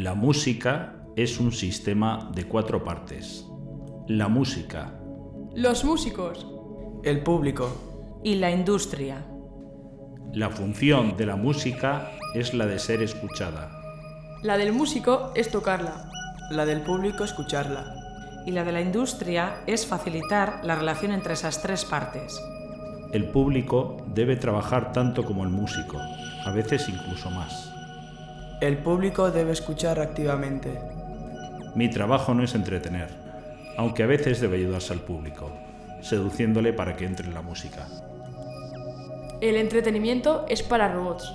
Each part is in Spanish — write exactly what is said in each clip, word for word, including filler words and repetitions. La música es un sistema de cuatro partes. La música, los músicos, el público y la industria. La función de la música es la de ser escuchada. La del músico es tocarla. La del público, escucharla. Y la de la industria es facilitar la relación entre esas tres partes. El público debe trabajar tanto como el músico, a veces incluso más. El público debe escuchar activamente. Mi trabajo no es entretener, aunque a veces debe ayudarse al público, seduciéndole para que entre en la música. El entretenimiento es para robots.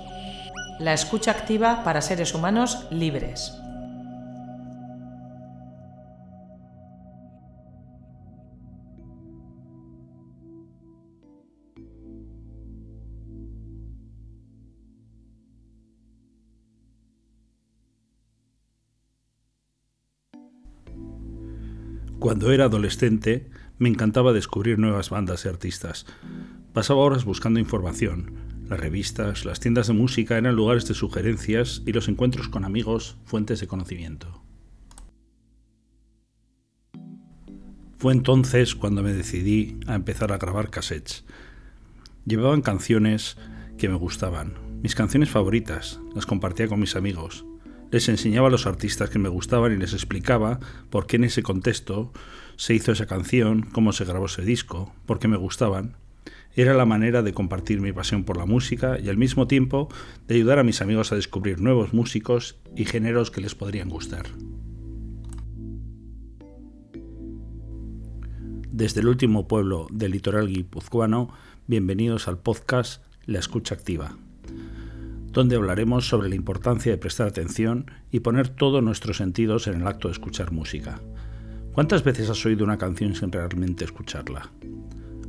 La escucha activa para seres humanos libres. Cuando era adolescente, me encantaba descubrir nuevas bandas y artistas. Pasaba horas buscando información. Las revistas, las tiendas de música eran lugares de sugerencias y los encuentros con amigos, fuentes de conocimiento. Fue entonces cuando me decidí a empezar a grabar cassettes. Llevaban canciones que me gustaban, mis canciones favoritas, las compartía con mis amigos. Les enseñaba a los artistas que me gustaban y les explicaba por qué en ese contexto se hizo esa canción, cómo se grabó ese disco, por qué me gustaban. Era la manera de compartir mi pasión por la música y al mismo tiempo de ayudar a mis amigos a descubrir nuevos músicos y géneros que les podrían gustar. Desde el último pueblo del litoral guipuzcoano, bienvenidos al podcast La Escucha Activa, donde hablaremos sobre la importancia de prestar atención y poner todos nuestros sentidos en el acto de escuchar música. ¿Cuántas veces has oído una canción sin realmente escucharla?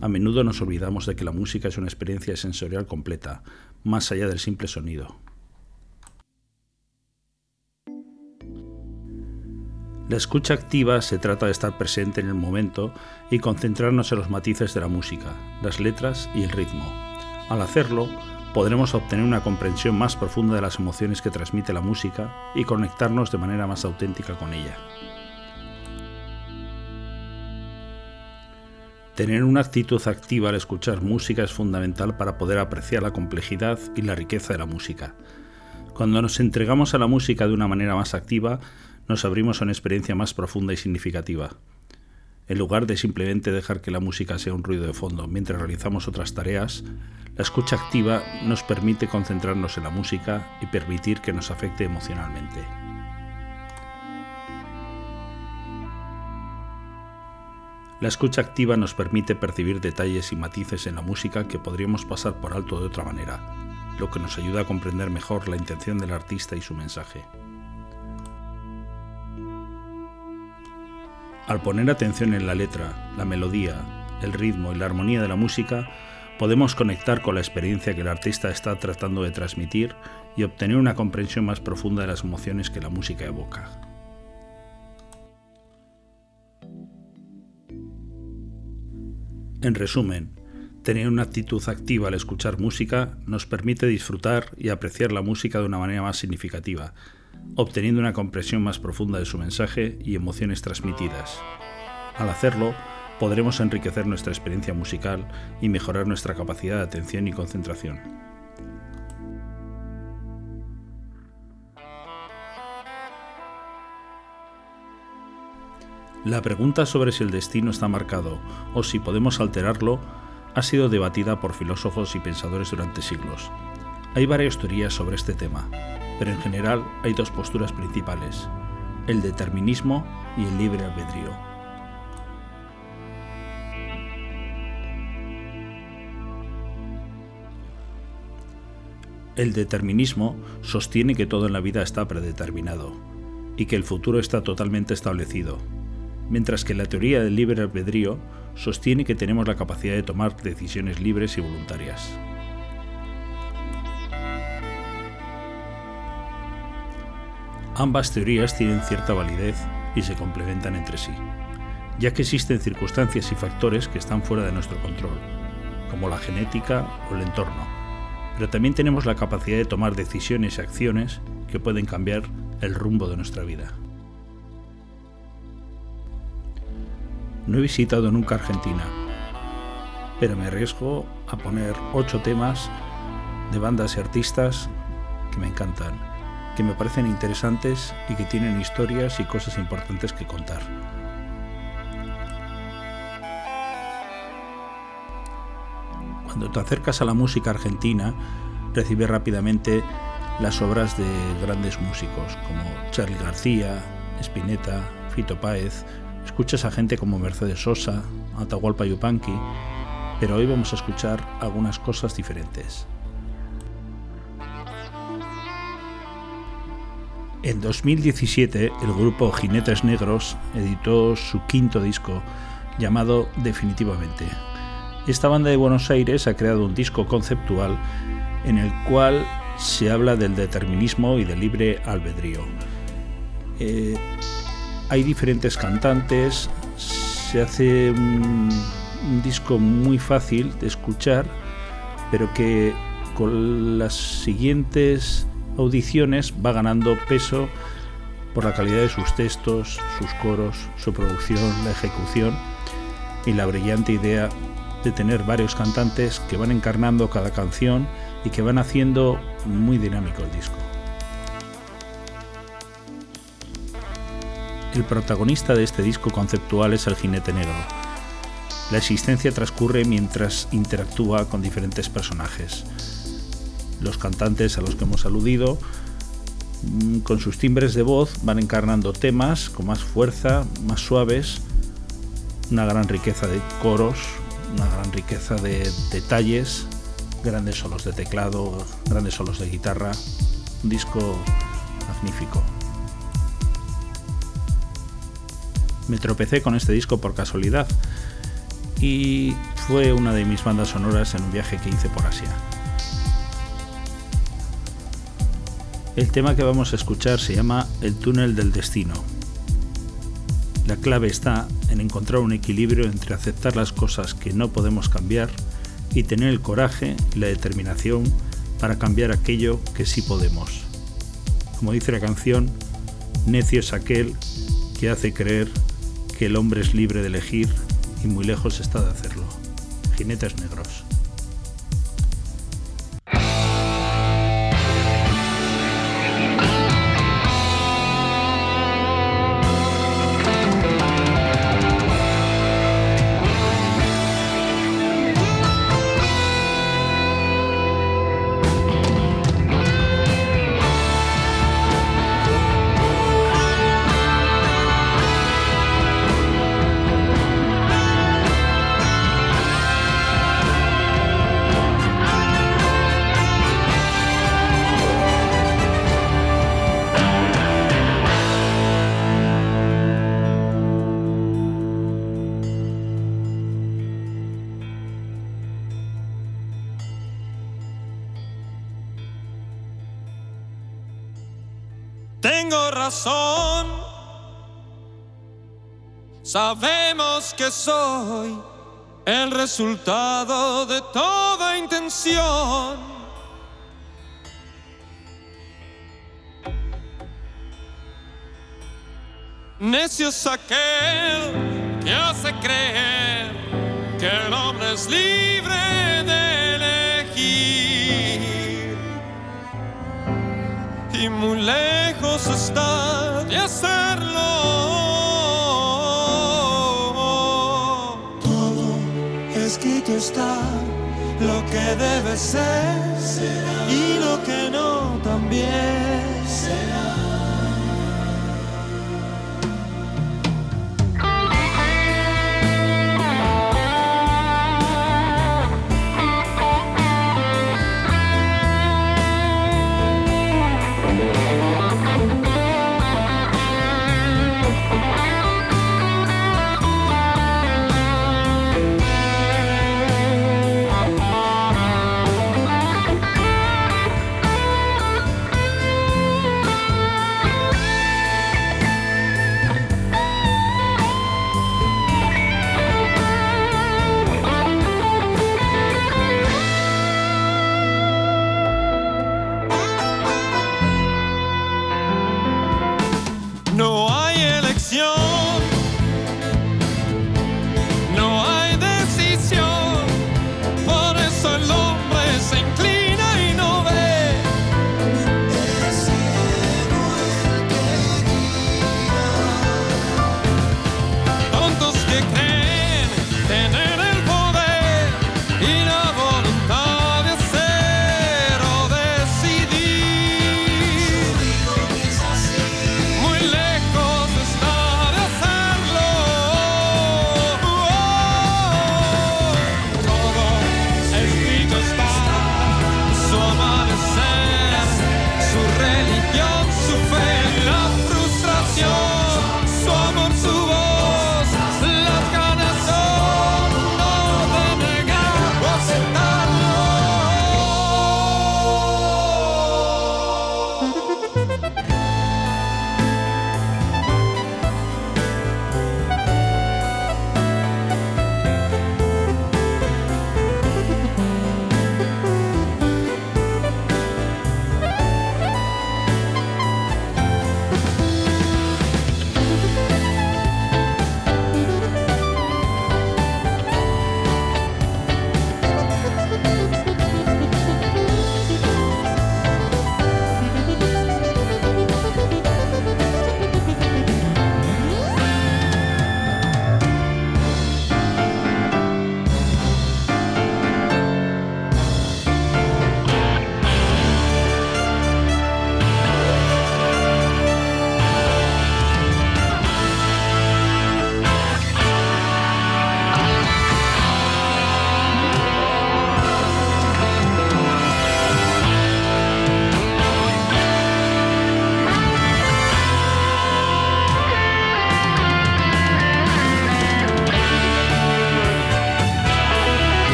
A menudo nos olvidamos de que la música es una experiencia sensorial completa, más allá del simple sonido. La escucha activa se trata de estar presente en el momento y concentrarnos en los matices de la música, las letras y el ritmo. Al hacerlo, podremos obtener una comprensión más profunda de las emociones que transmite la música y conectarnos de manera más auténtica con ella. Tener una actitud activa al escuchar música es fundamental para poder apreciar la complejidad y la riqueza de la música. Cuando nos entregamos a la música de una manera más activa, nos abrimos a una experiencia más profunda y significativa. En lugar de simplemente dejar que la música sea un ruido de fondo mientras realizamos otras tareas, la escucha activa nos permite concentrarnos en la música y permitir que nos afecte emocionalmente. La escucha activa nos permite percibir detalles y matices en la música que podríamos pasar por alto de otra manera, lo que nos ayuda a comprender mejor la intención del artista y su mensaje. Al poner atención en la letra, la melodía, el ritmo y la armonía de la música, podemos conectar con la experiencia que el artista está tratando de transmitir y obtener una comprensión más profunda de las emociones que la música evoca. En resumen, tener una actitud activa al escuchar música nos permite disfrutar y apreciar la música de una manera más significativa, obteniendo una comprensión más profunda de su mensaje y emociones transmitidas. Al hacerlo, podremos enriquecer nuestra experiencia musical y mejorar nuestra capacidad de atención y concentración. La pregunta sobre si el destino está marcado o si podemos alterarlo ha sido debatida por filósofos y pensadores durante siglos. Hay varias teorías sobre este tema, pero en general hay dos posturas principales: el determinismo y el libre albedrío. El determinismo sostiene que todo en la vida está predeterminado y que el futuro está totalmente establecido, mientras que la teoría del libre albedrío sostiene que tenemos la capacidad de tomar decisiones libres y voluntarias. Ambas teorías tienen cierta validez y se complementan entre sí, ya que existen circunstancias y factores que están fuera de nuestro control, como la genética o el entorno, pero también tenemos la capacidad de tomar decisiones y acciones que pueden cambiar el rumbo de nuestra vida. No he visitado nunca Argentina, pero me arriesgo a poner ocho temas de bandas y artistas que me encantan, que me parecen interesantes y que tienen historias y cosas importantes que contar. Cuando te acercas a la música argentina, recibes rápidamente las obras de grandes músicos como Charly García, Spinetta, Fito Páez. Escuchas a gente como Mercedes Sosa, Atahualpa Yupanqui, pero hoy vamos a escuchar algunas cosas diferentes. En dos mil diecisiete, el grupo Jinetes Negros editó su quinto disco, llamado Definitivamente. Esta banda de Buenos Aires ha creado un disco conceptual en el cual se habla del determinismo y del libre albedrío. Eh, hay diferentes cantantes, se hace un, un disco muy fácil de escuchar, pero que con las siguientes audiciones va ganando peso por la calidad de sus textos, sus coros, su producción, la ejecución y la brillante idea de tener varios cantantes que van encarnando cada canción y que van haciendo muy dinámico el disco. El protagonista de este disco conceptual es el jinete negro. La existencia transcurre mientras interactúa con diferentes personajes. Los cantantes a los que hemos aludido, con sus timbres de voz, van encarnando temas con más fuerza, más suaves, una gran riqueza de coros, una gran riqueza de detalles, grandes solos de teclado, grandes solos de guitarra, un disco magnífico. Me tropecé con este disco por casualidad y fue una de mis bandas sonoras en un viaje que hice por Asia. El tema que vamos a escuchar se llama El túnel del destino. La clave está en encontrar un equilibrio entre aceptar las cosas que no podemos cambiar y tener el coraje y la determinación para cambiar aquello que sí podemos. Como dice la canción, necio es aquel que hace creer que el hombre es libre de elegir y muy lejos está de hacerlo. Jinetes Negros. Sabemos que soy el resultado de toda intención. Necio es aquel que hace creer que el hombre es libre de elegir y muy lejos está de hacerlo. Escrito está lo que debe ser será, y lo que no también será.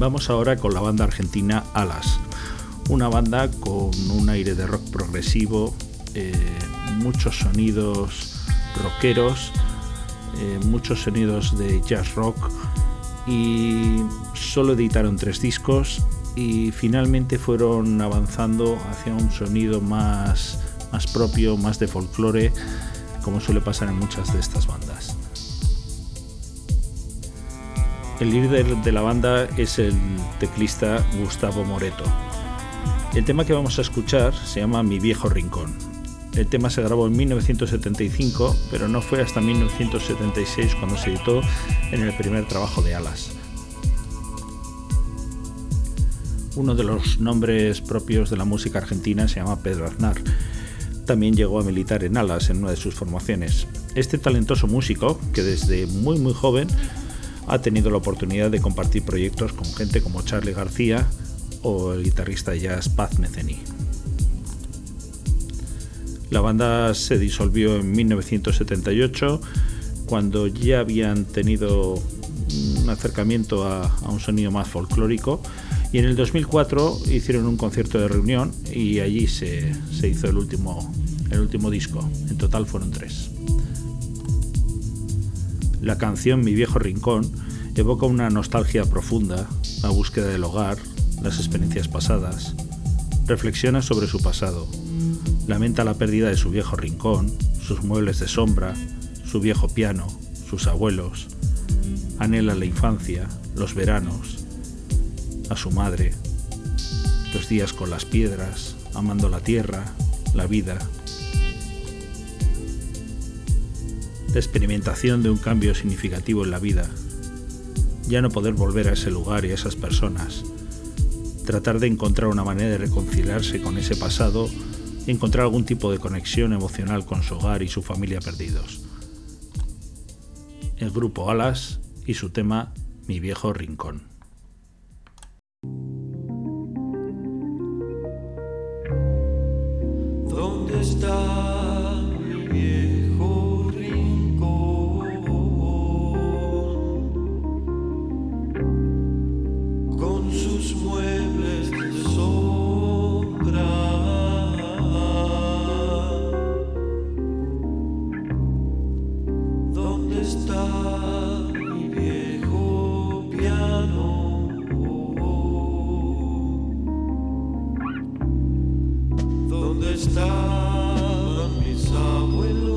Vamos ahora con la banda argentina Alas, una banda con un aire de rock progresivo, eh, muchos sonidos rockeros, eh, muchos sonidos de jazz rock, y solo editaron tres discos y finalmente fueron avanzando hacia un sonido más, más propio, más de folclore, como suele pasar en muchas de estas bandas. El líder de la banda es el teclista Gustavo Moreto. El tema que vamos a escuchar se llama Mi viejo rincón. El tema se grabó en mil novecientos setenta y cinco, pero no fue hasta mil novecientos setenta y seis cuando se editó en el primer trabajo de Alas. Uno de los nombres propios de la música argentina se llama Pedro Aznar. También llegó a militar en Alas en una de sus formaciones. Este talentoso músico, que desde muy muy joven ha tenido la oportunidad de compartir proyectos con gente como Charly García o el guitarrista jazz Pat Metheny. La banda se disolvió en mil novecientos setenta y ocho, cuando ya habían tenido un acercamiento a, a un sonido más folclórico, y en el dos mil cuatro hicieron un concierto de reunión y allí se, se hizo el último, el último disco. En total fueron tres. La canción Mi viejo rincón evoca una nostalgia profunda, la búsqueda del hogar, las experiencias pasadas. Reflexiona sobre su pasado, lamenta la pérdida de su viejo rincón, sus muebles de sombra, su viejo piano, sus abuelos. Anhela la infancia, los veranos, a su madre, los días con las piedras, amando la tierra, la vida. La experimentación de un cambio significativo en la vida. Ya no poder volver a ese lugar y a esas personas. Tratar de encontrar una manera de reconciliarse con ese pasado, encontrar algún tipo de conexión emocional con su hogar y su familia perdidos. El grupo Alas y su tema Mi viejo rincón. ¿Dónde está mi viejo? Con sus muebles de sombra, ¿dónde está mi viejo piano? ¿Dónde están mis abuelos?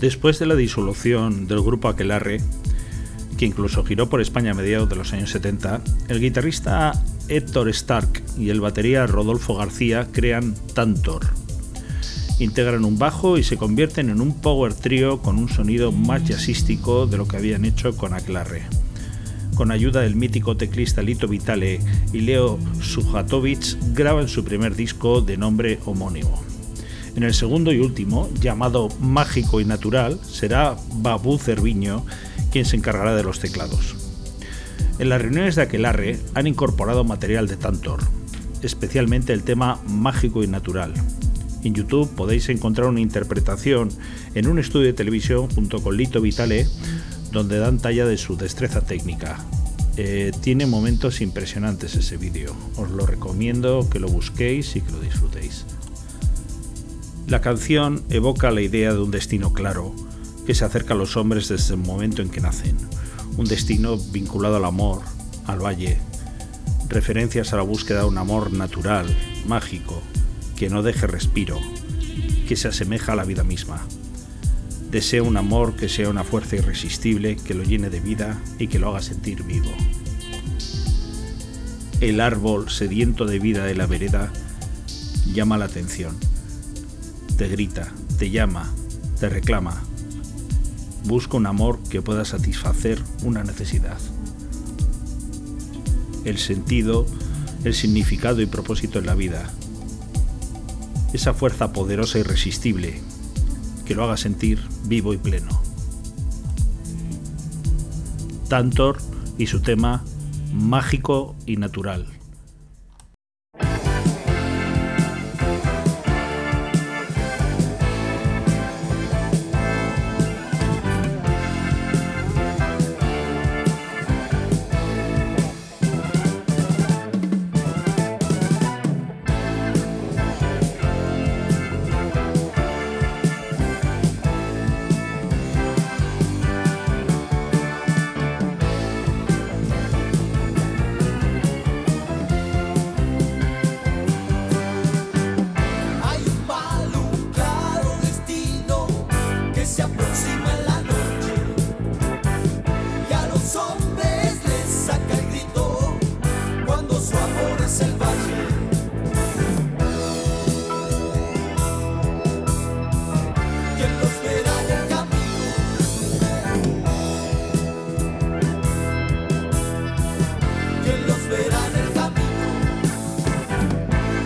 Después de la disolución del grupo Aquelarre, que incluso giró por España a mediados de los años setenta, el guitarrista Héctor Stark y el batería Rodolfo García crean Tantor. Integran un bajo y se convierten en un power trío con un sonido más jazzístico de lo que habían hecho con Aquelarre. Con ayuda del mítico teclista Lito Vitale y Leo Sujatovic, graban su primer disco de nombre homónimo. En el segundo y último, llamado Mágico y Natural, será Babu Cerviño quien se encargará de los teclados. En las reuniones de Aquelarre han incorporado material de Tantor, especialmente el tema Mágico y Natural. En YouTube podéis encontrar una interpretación en un estudio de televisión junto con Lito Vitale, donde dan talla de su destreza técnica. Eh, tiene momentos impresionantes ese vídeo. Os lo recomiendo que lo busquéis y que lo disfrutéis. La canción evoca la idea de un destino claro que se acerca a los hombres desde el momento en que nacen. Un destino vinculado al amor, al valle. Referencias a la búsqueda de un amor natural, mágico, que no deje respiro, que se asemeja a la vida misma. Desea un amor que sea una fuerza irresistible, que lo llene de vida y que lo haga sentir vivo. El árbol sediento de vida de la vereda llama la atención. Te grita, te llama, te reclama. Busca un amor que pueda satisfacer una necesidad. El sentido, el significado y propósito en la vida. Esa fuerza poderosa e irresistible que lo haga sentir vivo y pleno. Tantor y su tema Mágico y Natural.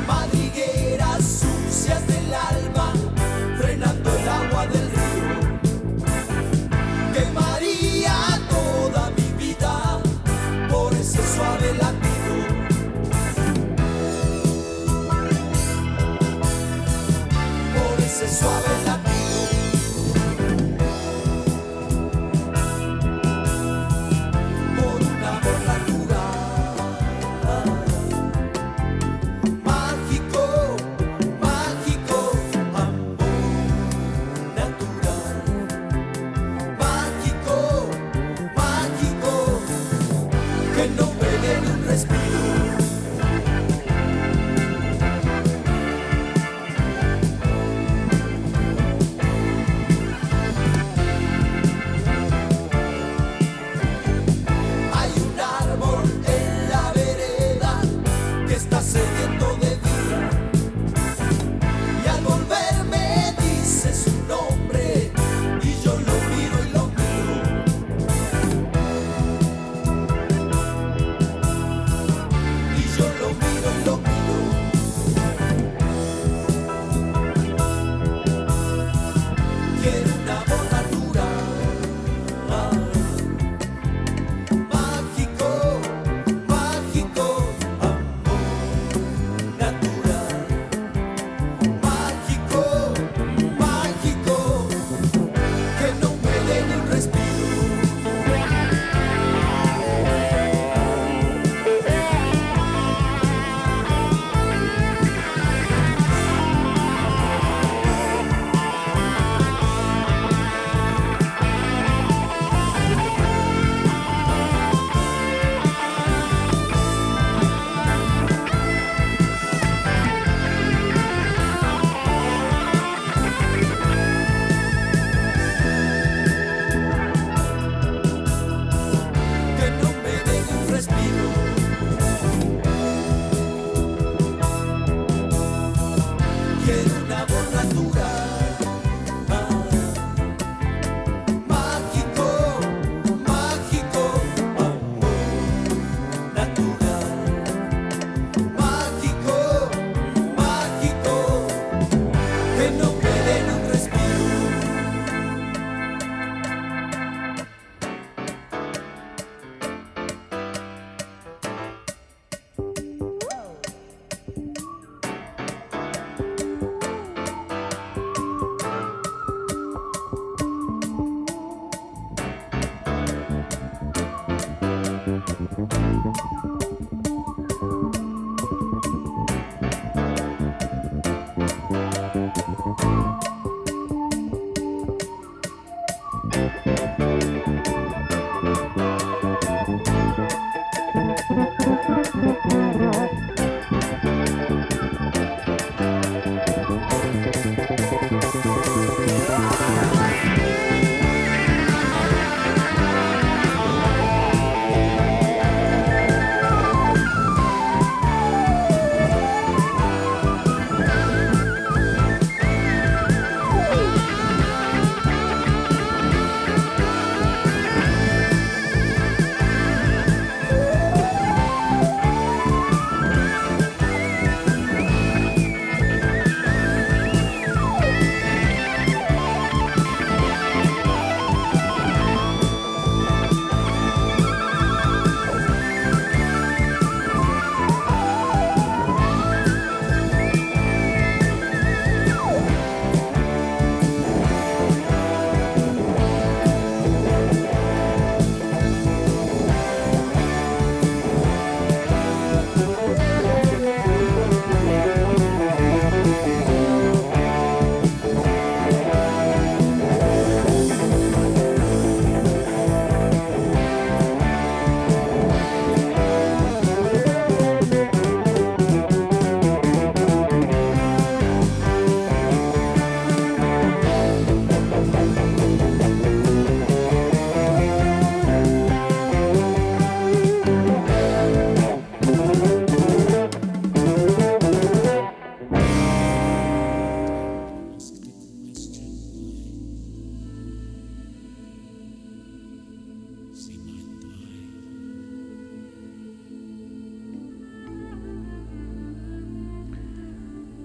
Madrigueras sucias del alba, frenando el agua del río.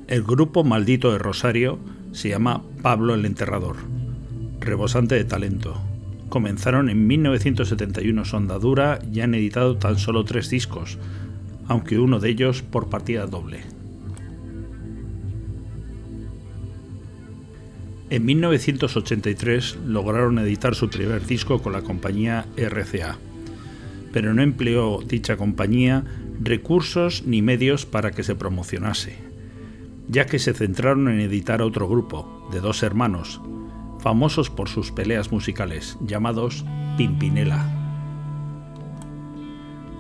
El grupo maldito de Rosario se llama Pablo el Enterrador, rebosante de talento. Comenzaron en mil novecientos setenta y uno su andadura y han editado tan solo tres discos, aunque uno de ellos por partida doble. En mil novecientos ochenta y tres lograron editar su primer disco con la compañía R C A, pero no empleó dicha compañía recursos ni medios para que se promocionase, ya que se centraron en editar otro grupo, de dos hermanos, famosos por sus peleas musicales, llamados Pimpinela.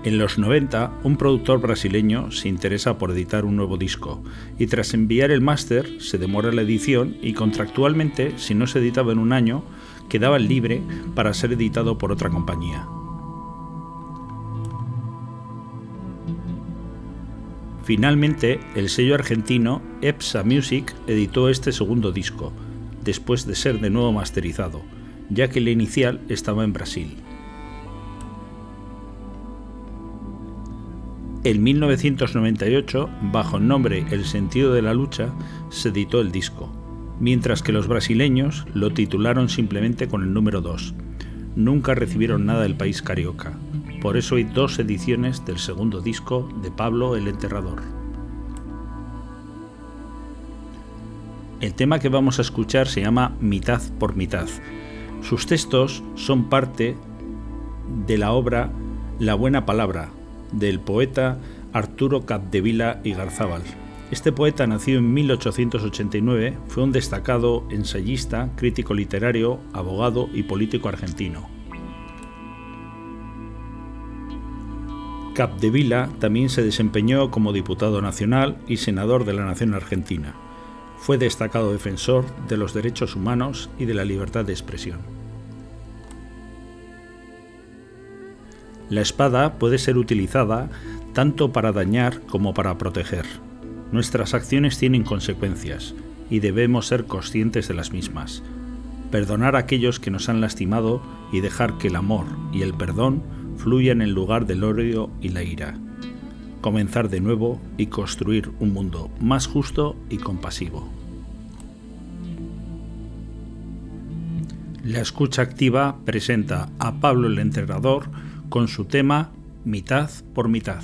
En los noventa, un productor brasileño se interesa por editar un nuevo disco, y tras enviar el máster se demora la edición y contractualmente, si no se editaba en un año, quedaba libre para ser editado por otra compañía. Finalmente, el sello argentino E P S A Music editó este segundo disco, después de ser de nuevo masterizado, ya que el inicial estaba en Brasil. En mil novecientos noventa y ocho, bajo el nombre El sentido de la lucha, se editó el disco, mientras que los brasileños lo titularon simplemente con el número dos. Nunca recibieron nada del país carioca, por eso hay dos ediciones del segundo disco de Pablo el Enterrador. El tema que vamos a escuchar se llama Mitad por mitad. Sus textos son parte de la obra La buena palabra, del poeta Arturo Capdevila Igarzabal. Este poeta, nacido en mil ochocientos ochenta y nueve, fue un destacado ensayista, crítico literario, abogado y político argentino. Capdevila también se desempeñó como diputado nacional y senador de la Nación Argentina. Fue destacado defensor de los derechos humanos y de la libertad de expresión. La espada puede ser utilizada tanto para dañar como para proteger. Nuestras acciones tienen consecuencias y debemos ser conscientes de las mismas. Perdonar a aquellos que nos han lastimado y dejar que el amor y el perdón fluyan en lugar del odio y la ira. Comenzar de nuevo y construir un mundo más justo y compasivo. La escucha activa presenta a Pablo el Enterrador con su tema Mitad por mitad.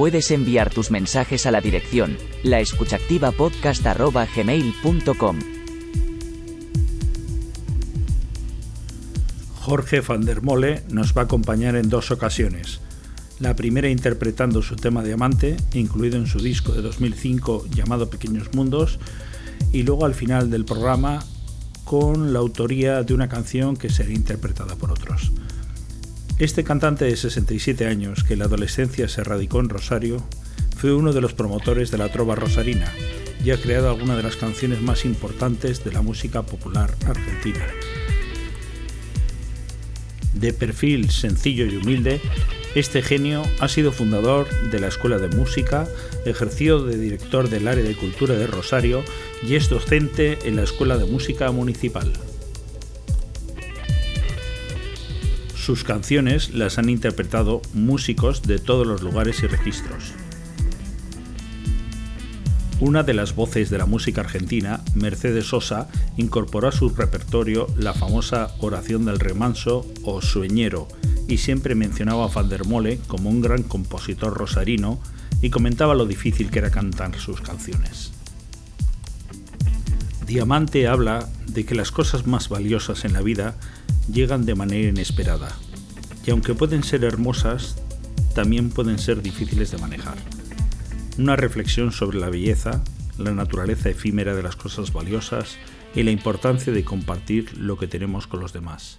puedes enviar tus mensajes a la dirección la escucha activa podcast arroba gmail punto com. Jorge Fandermole nos va a acompañar en dos ocasiones. La primera interpretando su tema Diamante, incluido en su disco de dos mil cinco llamado Pequeños Mundos, y luego al final del programa con la autoría de una canción que será interpretada por otros. Este cantante de sesenta y siete años, que en la adolescencia se radicó en Rosario, fue uno de los promotores de la trova rosarina y ha creado algunas de las canciones más importantes de la música popular argentina. De perfil sencillo y humilde, este genio ha sido fundador de la Escuela de Música, ejerció de director del Área de Cultura de Rosario y es docente en la Escuela de Música Municipal. Sus canciones las han interpretado músicos de todos los lugares y registros. Una de las voces de la música argentina, Mercedes Sosa, incorporó a su repertorio la famosa Oración del Remanso o Sueñero, y siempre mencionaba a Fandermole como un gran compositor rosarino y comentaba lo difícil que era cantar sus canciones. Diamante habla de que las cosas más valiosas en la vida llegan de manera inesperada, y aunque pueden ser hermosas, también pueden ser difíciles de manejar. Una reflexión sobre la belleza, la naturaleza efímera de las cosas valiosas y la importancia de compartir lo que tenemos con los demás.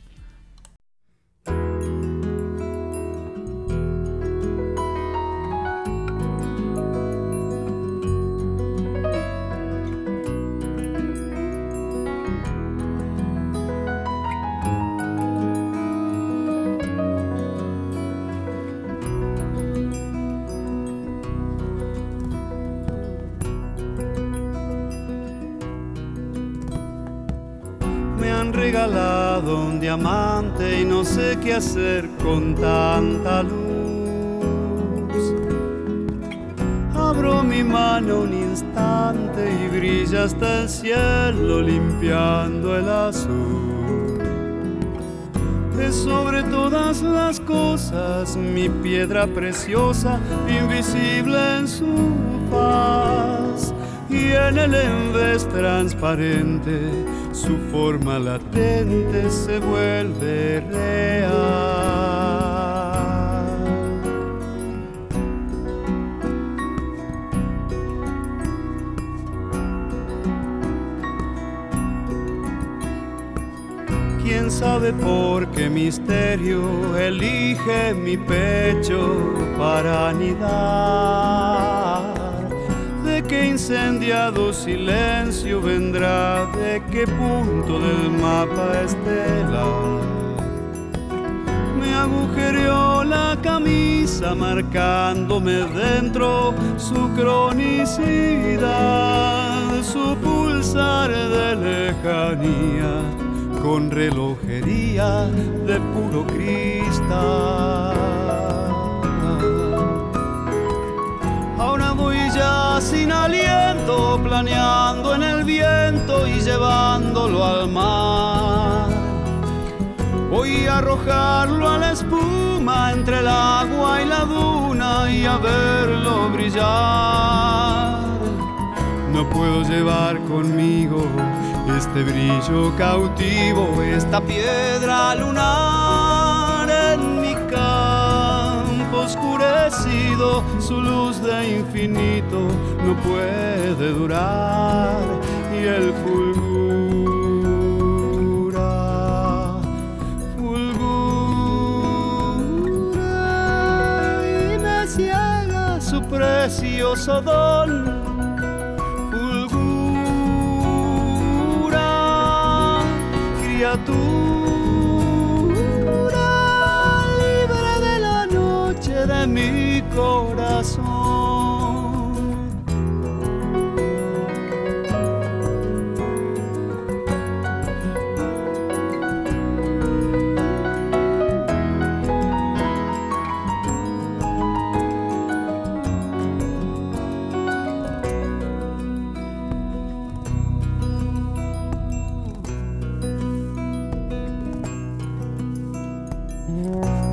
Diamante y no sé qué hacer con tanta luz. Abro mi mano un instante y brilla hasta el cielo limpiando el azul. Es sobre todas las cosas mi piedra preciosa, invisible en su paz. Y en el envés transparente su forma latente se vuelve real. ¿Quién sabe por qué misterio elige mi pecho para anidar? ¿De qué incendiado silencio vendrá? ¿De qué punto del mapa estelar? Me agujereó la camisa marcándome dentro su cronicidad, su pulsar de lejanía con relojería de puro cristal. Sin aliento, planeando en el viento y llevándolo al mar. Voy a arrojarlo a la espuma entre el agua y la duna y a verlo brillar. No puedo llevar conmigo este brillo cautivo, esta piedra lunar en mi campo oscurecido. Su luz de infinito no puede durar y él fulgura, fulgura y me ciega su precioso don. Fulgura, criatura libre de la noche de mí. Corazón.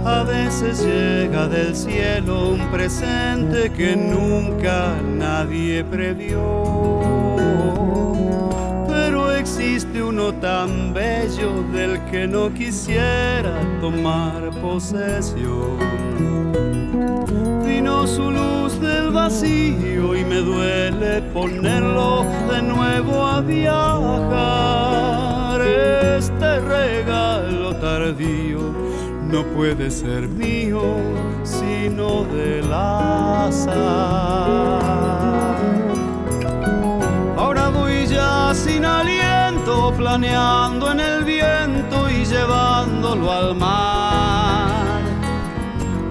A veces llega del cielo un presente que nunca nadie previó. Pero existe uno tan bello del que no quisiera tomar posesión. Vino su luz del vacío y me duele ponerlo de nuevo a viajar. Este regalo tardío no puede ser mío, sino del azar. Ahora voy ya sin aliento, planeando en el viento y llevándolo al mar.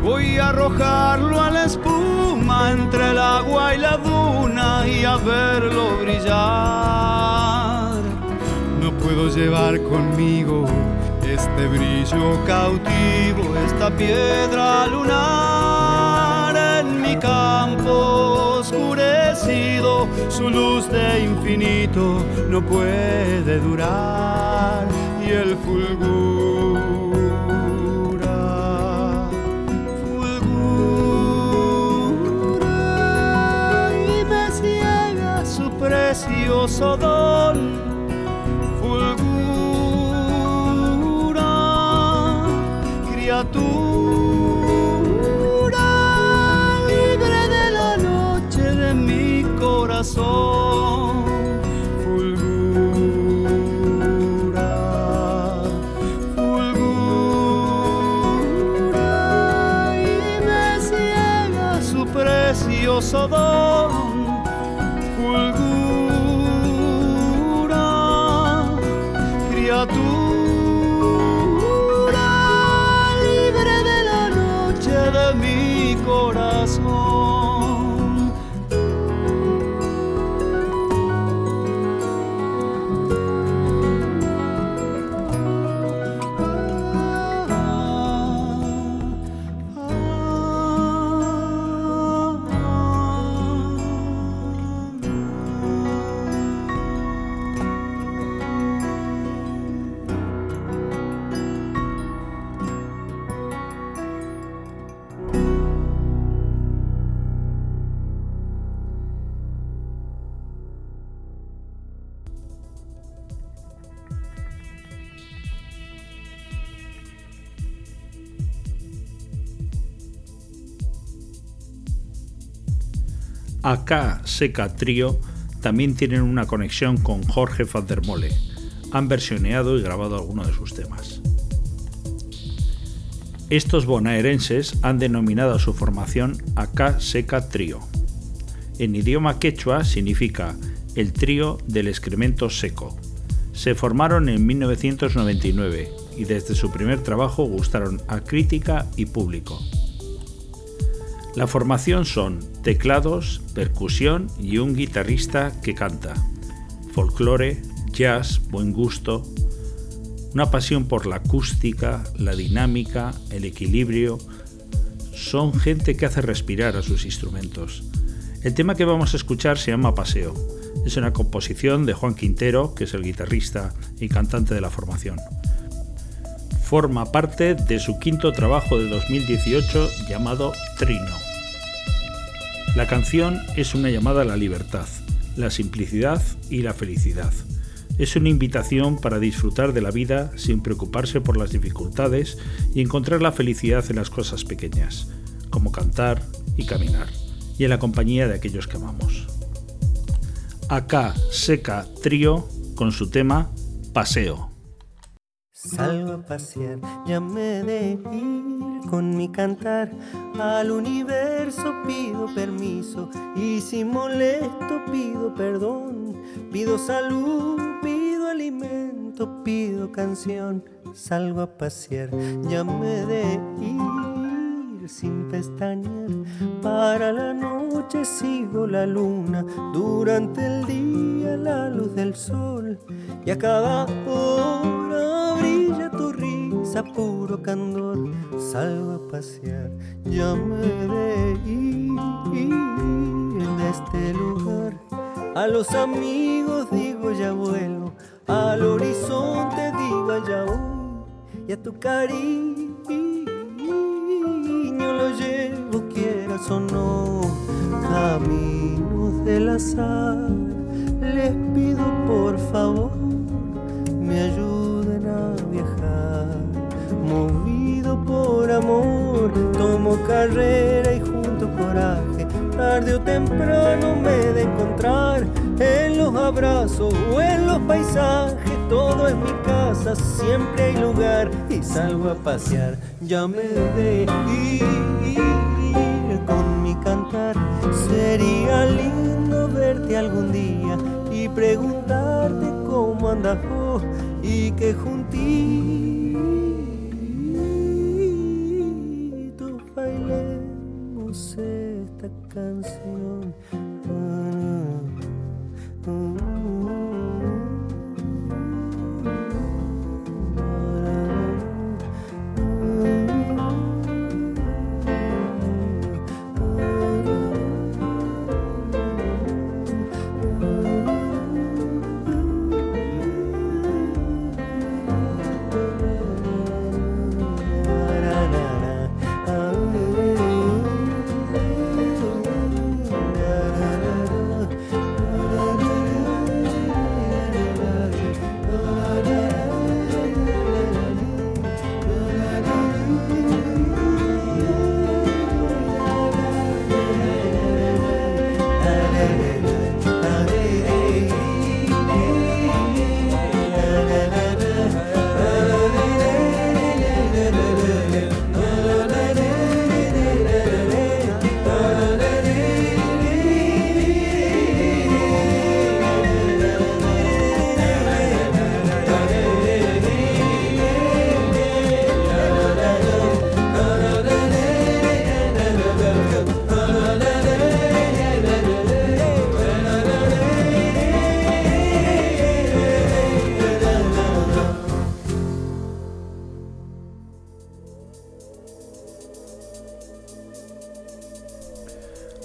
Voy a arrojarlo a la espuma entre el agua y la duna y a verlo brillar. No puedo llevar conmigo este brillo cautivo, esta piedra lunar. En mi campo oscurecido, su luz de infinito no puede durar. Y el fulgura, fulgura y me ciega su precioso don. Criatura libre de la noche de mi corazón, fulgura, fulgura y me ciega su precioso don, fulgura, criatura. Acá Seca Trío también tienen una conexión con Jorge Fandermole. Han versioneado y grabado algunos de sus temas. Estos bonaerenses han denominado a su formación Acá Seca Trío. En idioma quechua significa el trío del excremento seco. Se formaron en mil novecientos noventa y nueve y desde su primer trabajo gustaron a crítica y público. La formación son teclados, percusión y un guitarrista que canta. Folclore, jazz, buen gusto, una pasión por la acústica, la dinámica, el equilibrio. Son gente que hace respirar a sus instrumentos. El tema que vamos a escuchar se llama Paseo. Es una composición de Juan Quintero, que es el guitarrista y cantante de la formación. Forma parte de su quinto trabajo de dos mil dieciocho llamado Trino. La canción es una llamada a la libertad, la simplicidad y la felicidad. Es una invitación para disfrutar de la vida sin preocuparse por las dificultades y encontrar la felicidad en las cosas pequeñas, como cantar y caminar, y en la compañía de aquellos que amamos. Acá Seca Trío con su tema Paseo. Salgo a pasear, ya me he de ir con mi cantar. Al universo pido permiso y si molesto pido perdón. Pido salud, pido alimento, pido canción. Salgo a pasear, ya me he de ir sin pestañear. Para la noche sigo la luna, durante el día la luz del sol. Y a cada hora brilla tu risa, puro candor. Salgo a pasear, ya me he de ir de este lugar. A los amigos digo ya vuelo, al horizonte digo ya voy, y a tu cariño quieras o no, caminos del azar, les pido por favor, me ayuden a viajar, movido por amor, tomo carrera y junto coraje, tarde o temprano me he de encontrar, en los abrazos o en los paisajes, todo es mi casa, siempre hay lugar y salgo a pasear. Ya me de ir con mi cantar, sería lindo verte algún día y preguntarte cómo andas vos y que juntitos bailemos esta canción. Ah, ah.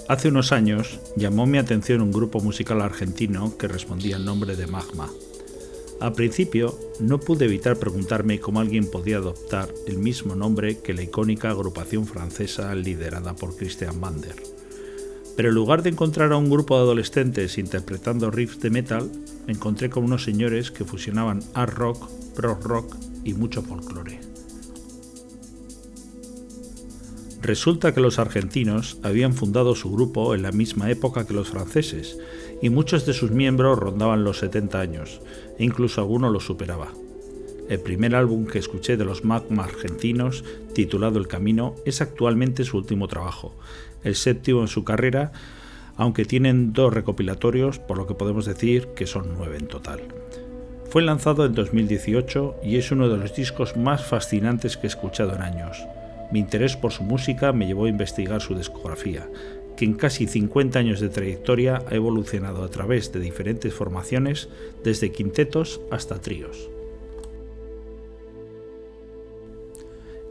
Hace unos años llamó mi atención un grupo musical argentino que respondía al nombre de Magma. Al principio no pude evitar preguntarme cómo alguien podía adoptar el mismo nombre que la icónica agrupación francesa liderada por Christian Vander. Pero en lugar de encontrar a un grupo de adolescentes interpretando riffs de metal, me encontré con unos señores que fusionaban hard rock, prog rock y mucho folclore. Resulta que los argentinos habían fundado su grupo en la misma época que los franceses, y muchos de sus miembros rondaban los setenta años, e incluso alguno los superaba. El primer álbum que escuché de los Magma argentinos, titulado El Camino, es actualmente su último trabajo, el séptimo en su carrera, aunque tienen dos recopilatorios, por lo que podemos decir que son nueve en total. Fue lanzado en dos mil dieciocho y es uno de los discos más fascinantes que he escuchado en años. Mi interés por su música me llevó a investigar su discografía, que en casi cincuenta años de trayectoria ha evolucionado a través de diferentes formaciones, desde quintetos hasta tríos.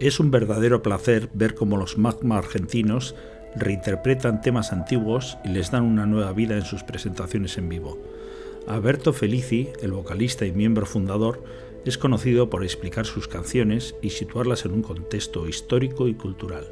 Es un verdadero placer ver cómo los Magma argentinos reinterpretan temas antiguos y les dan una nueva vida en sus presentaciones en vivo. Alberto Felici, el vocalista y miembro fundador, es conocido por explicar sus canciones y situarlas en un contexto histórico y cultural.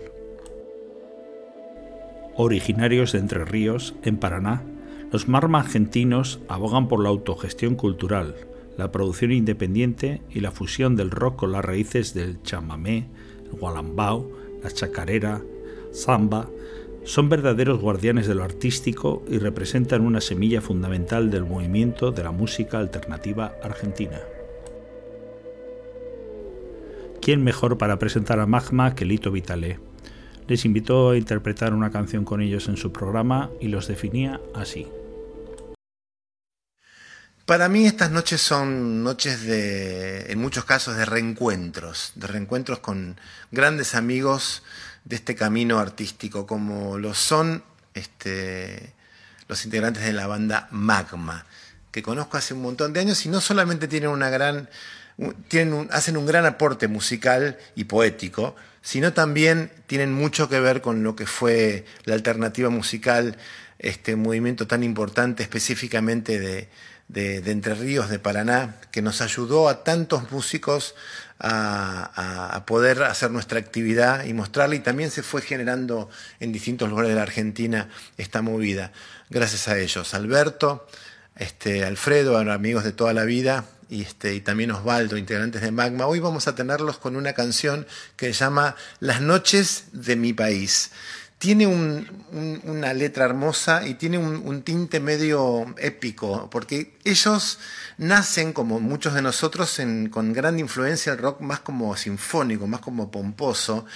Originarios de Entre Ríos, en Paraná, los Magma argentinos abogan por la autogestión cultural, la producción independiente y la fusión del rock con las raíces del chamamé, el gualambao, la chacarera, samba. Son verdaderos guardianes de lo artístico y representan una semilla fundamental del movimiento de la música alternativa argentina. ¿Quién mejor para presentar a Magma que Lito Vitale? Les invitó a interpretar una canción con ellos en su programa y los definía así. Para mí estas noches son noches de, en muchos casos, de reencuentros, de reencuentros con grandes amigos de este camino artístico, como lo son este, los integrantes de la banda Magma, que conozco hace un montón de años y no solamente tienen una gran... Tienen un, hacen un gran aporte musical y poético, sino también tienen mucho que ver con lo que fue la alternativa musical, este movimiento tan importante específicamente de, de, de Entre Ríos, de Paraná, que nos ayudó a tantos músicos a, a, a poder hacer nuestra actividad y mostrarla, y también se fue generando en distintos lugares de la Argentina esta movida. Gracias a ellos, Alberto, este, Alfredo, amigos de toda la vida, y, este, y también Osvaldo, integrantes de Magma. Hoy vamos a tenerlos con una canción que se llama Las noches de mi país. Tiene un, un, una letra hermosa y tiene un, un tinte medio épico, porque ellos nacen, como muchos de nosotros, en, con gran influencia del rock más como sinfónico, más como pomposo,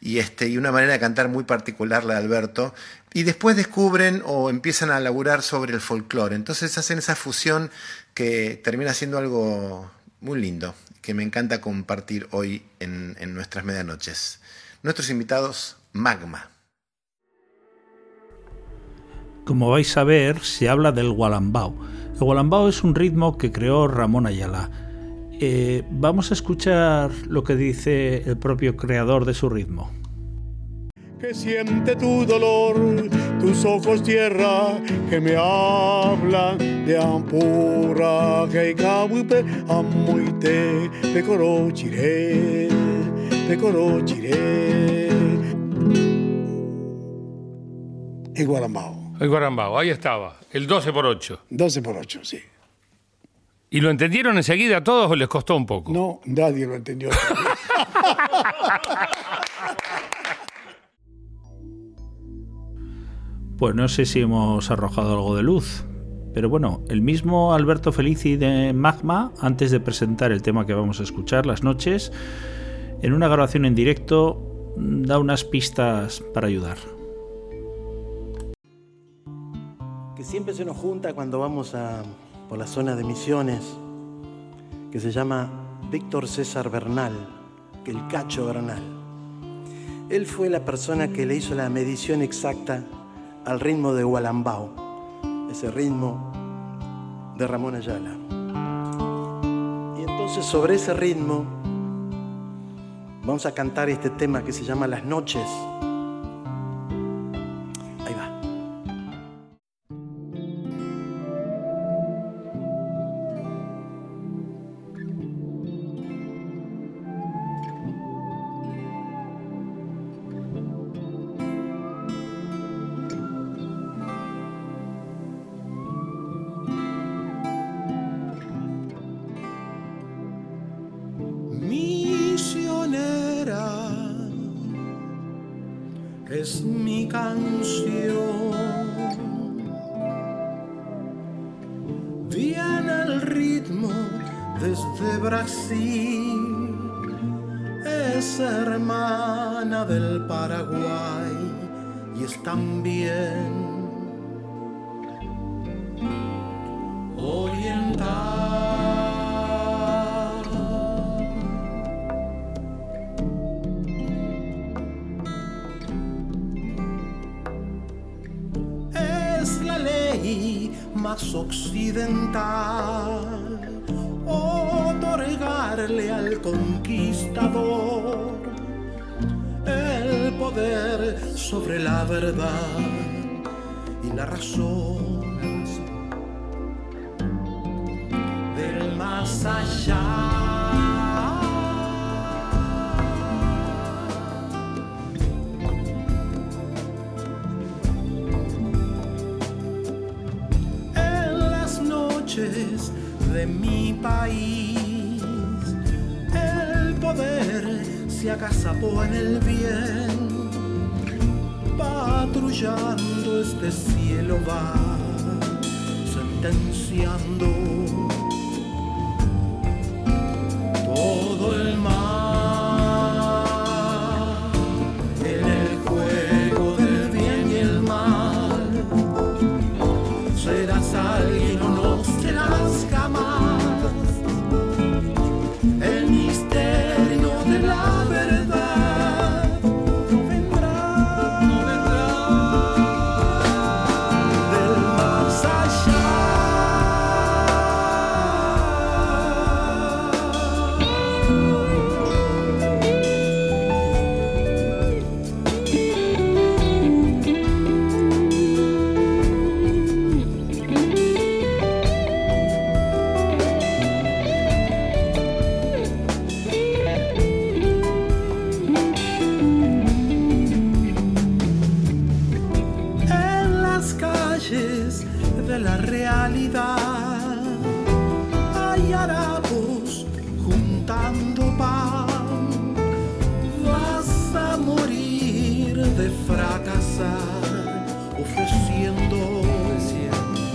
y, este, y una manera de cantar muy particular, la de Alberto, y después descubren o empiezan a laburar sobre el folclore. Entonces hacen esa fusión que termina siendo algo muy lindo, que me encanta compartir hoy en, en nuestras medianoches. Nuestros invitados, Magma. Como vais a ver, se habla del gualambao. El gualambao es un ritmo que creó Ramón Ayala. Eh, vamos a escuchar lo que dice el propio creador de su ritmo. Que siente tu dolor, tus ojos tierra, que me habla de Ampura, que cabupe, amuite, pecorochiré, pecorochiré. El gualambao. El guarambao, ahí estaba, el doce por ocho. doce por ocho, sí. ¿Y lo entendieron enseguida a todos o les costó un poco? No, nadie lo entendió. Pues no sé si hemos arrojado algo de luz, pero bueno, el mismo Alberto Felici de Magma, antes de presentar el tema que vamos a escuchar, Las noches, en una grabación en directo, da unas pistas para ayudar. Siempre se nos junta cuando vamos a, por la zona de Misiones, que se llama Víctor César Bernal, que el Cacho Bernal. Él fue la persona que le hizo la medición exacta al ritmo de gualambao, ese ritmo de Ramón Ayala. Y entonces sobre ese ritmo vamos a cantar este tema que se llama Las noches. De mi país, el poder se agazapó en el bien, patrullando este cielo va sentenciando todo el mal. realidad. Hay harapos juntando pan, vas a morir de fracasar ofreciendo, ofreciendo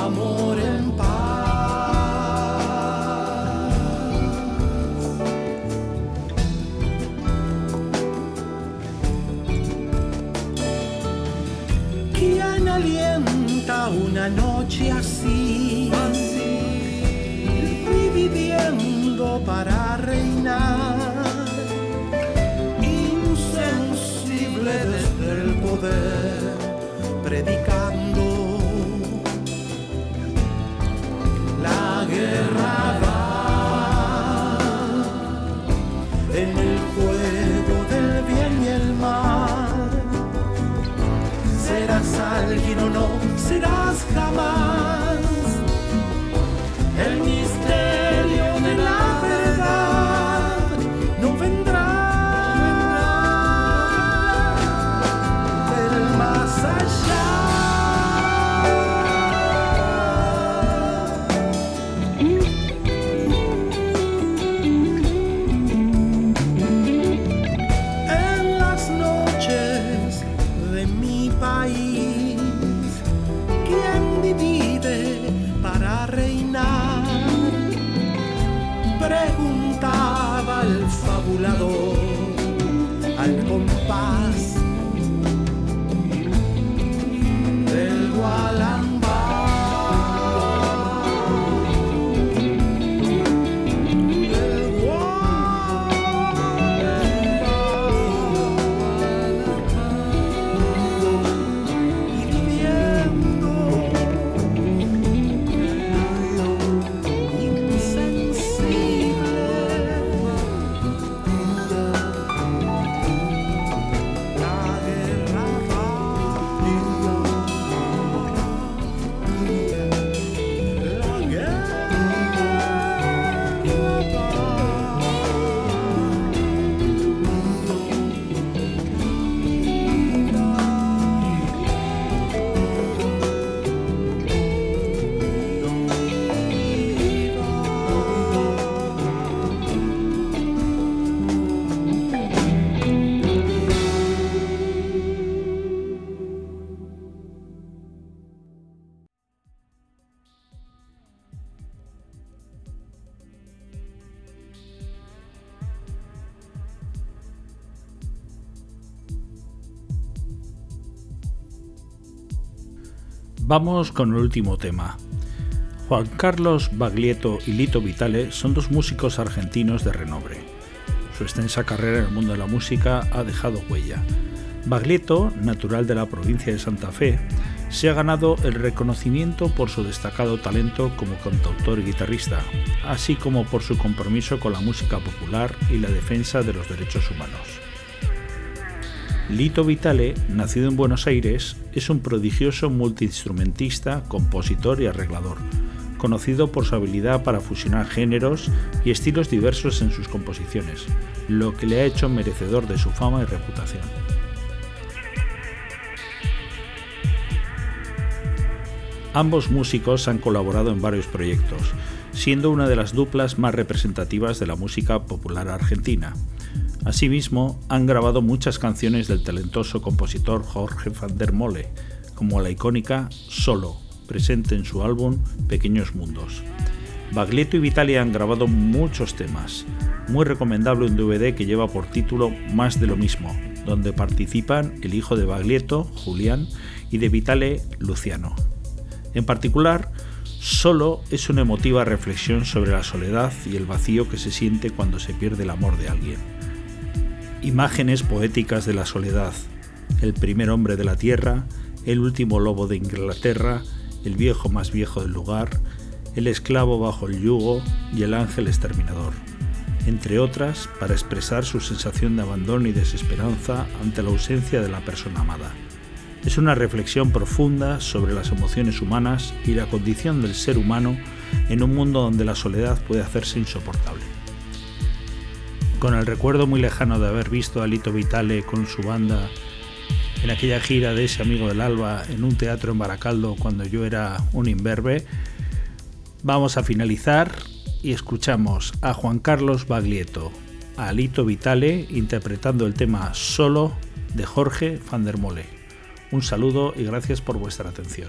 amor en paz. Una noche así, así, viviendo para reinar, insensible desde el poder, predicando la guerra va en el juego del bien y el mal. Serás alguien o no serás jamás el misterio de la verdad, no vendrá del más allá. En las noches de mi país, preguntaba el fabulador al compás del gualambá, del gualambá, y viviendo Vamos con el último tema. Juan Carlos Baglietto y Lito Vitale son dos músicos argentinos de renombre. Su extensa carrera en el mundo de la música ha dejado huella. Baglietto, natural de la provincia de Santa Fe, se ha ganado el reconocimiento por su destacado talento como cantautor y guitarrista, así como por su compromiso con la música popular y la defensa de los derechos humanos. Lito Vitale, nacido en Buenos Aires, es un prodigioso multiinstrumentista, compositor y arreglador, conocido por su habilidad para fusionar géneros y estilos diversos en sus composiciones, lo que le ha hecho merecedor de su fama y reputación. Ambos músicos han colaborado en varios proyectos, siendo una de las duplas más representativas de la música popular argentina. Asimismo, han grabado muchas canciones del talentoso compositor Jorge Fandermole, como la icónica Solo, presente en su álbum Pequeños Mundos. Baglietto y Vitale han grabado muchos temas. Muy recomendable un D V D que lleva por título Más de lo mismo, donde participan el hijo de Baglietto, Julián, y de Vitale, Luciano. En particular, Solo es una emotiva reflexión sobre la soledad y el vacío que se siente cuando se pierde el amor de alguien. Imágenes poéticas de la soledad, el primer hombre de la tierra, el último lobo de Inglaterra, el viejo más viejo del lugar, el esclavo bajo el yugo y el ángel exterminador, entre otras, para expresar su sensación de abandono y desesperanza ante la ausencia de la persona amada. Es una reflexión profunda sobre las emociones humanas y la condición del ser humano en un mundo donde la soledad puede hacerse insoportable. Con el recuerdo muy lejano de haber visto a Lito Vitale con su banda en aquella gira de ese amigo del alba en un teatro en Baracaldo cuando yo era un imberbe. Vamos a finalizar y escuchamos a Juan Carlos Baglietto, a Lito Vitale interpretando el tema Solo de Jorge Fandermole. Un saludo y gracias por vuestra atención.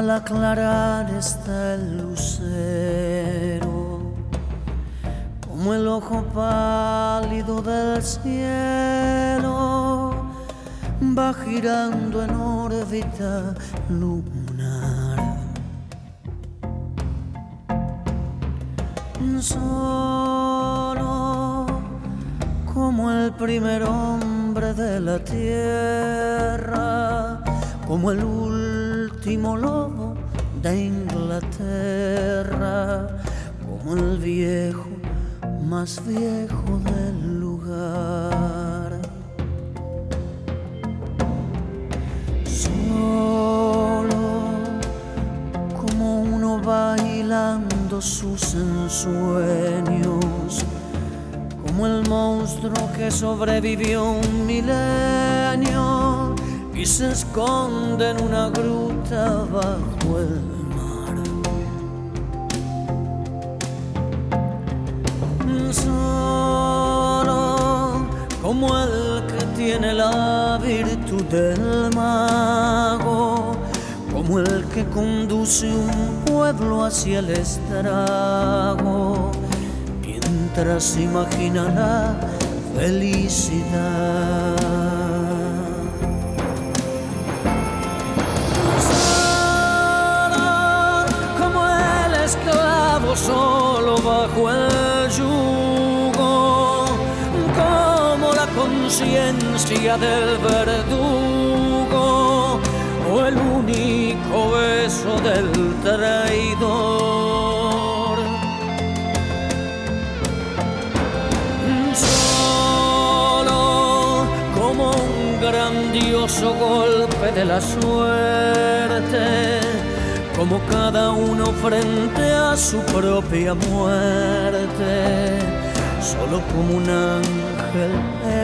Al aclarar está el lucero, como el ojo pálido del cielo, va girando en órbita lunar. Solo como el primer hombre de la tierra, como el último lobo de Inglaterra, como el viejo más viejo del lugar. Solo como uno bailando sus ensueños, como el monstruo que sobrevivió un milenio y se esconde en una gruta bajo el mar. Solo como el que tiene la virtud del mago, como el que conduce un pueblo hacia el estrago, mientras imagina la felicidad. Solo bajo el yugo, como la conciencia del verdugo, o el único beso del traidor. Solo como un grandioso golpe de la suerte, como cada uno frente a su propia muerte, solo como un ángel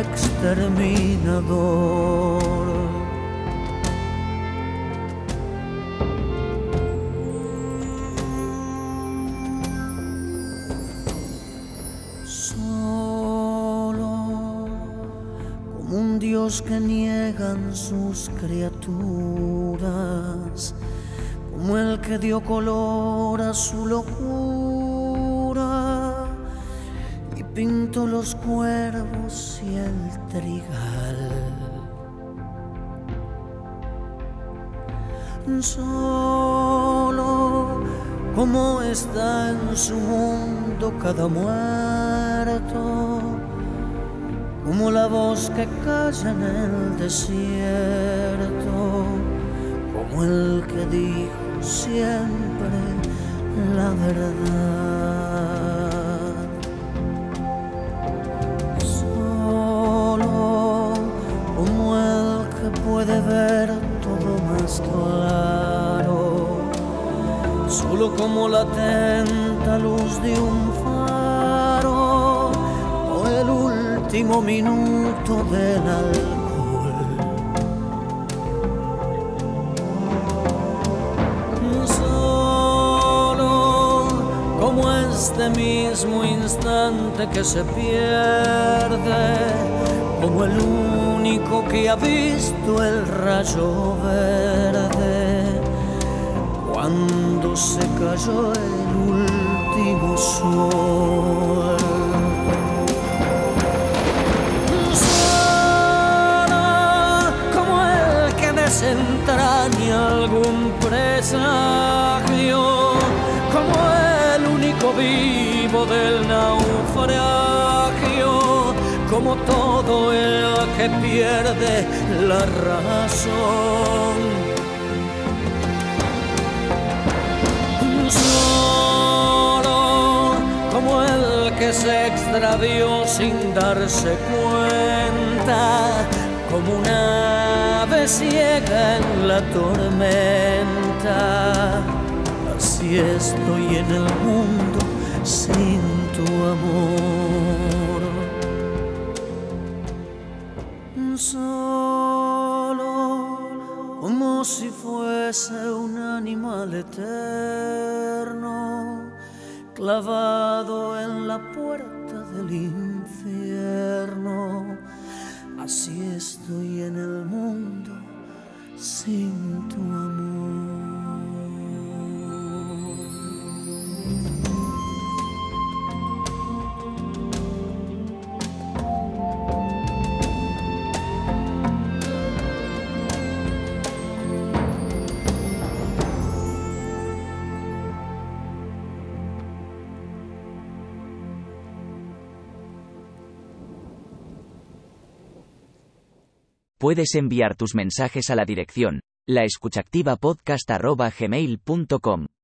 exterminador. Solo como un Dios que niegan sus criaturas, como el que dio color a su locura y pintó los cuervos y el trigal. Solo como está en su mundo cada muerto, como la voz que calla en el desierto, como el que dijo siempre la verdad. Solo como el que puede ver todo más claro, solo como la atenta luz de un faro, o el último minuto del alcohol. Solo como este mismo instante que se pierde, como el único que ha visto el rayo verde, cuando se cayó el último sol. Desentraña algún presagio, como el único vivo del naufragio, como todo el que pierde la razón. Solo como el que se extravió sin darse cuenta, como una ave ciega en la tormenta, así estoy en el mundo sin tu amor. Solo como si fuese un animal eterno, clavado en la puerta del infierno, así estoy en el mundo sin tu amor. Puedes enviar tus mensajes a la dirección la escucha activa podcast arroba gmail punto com.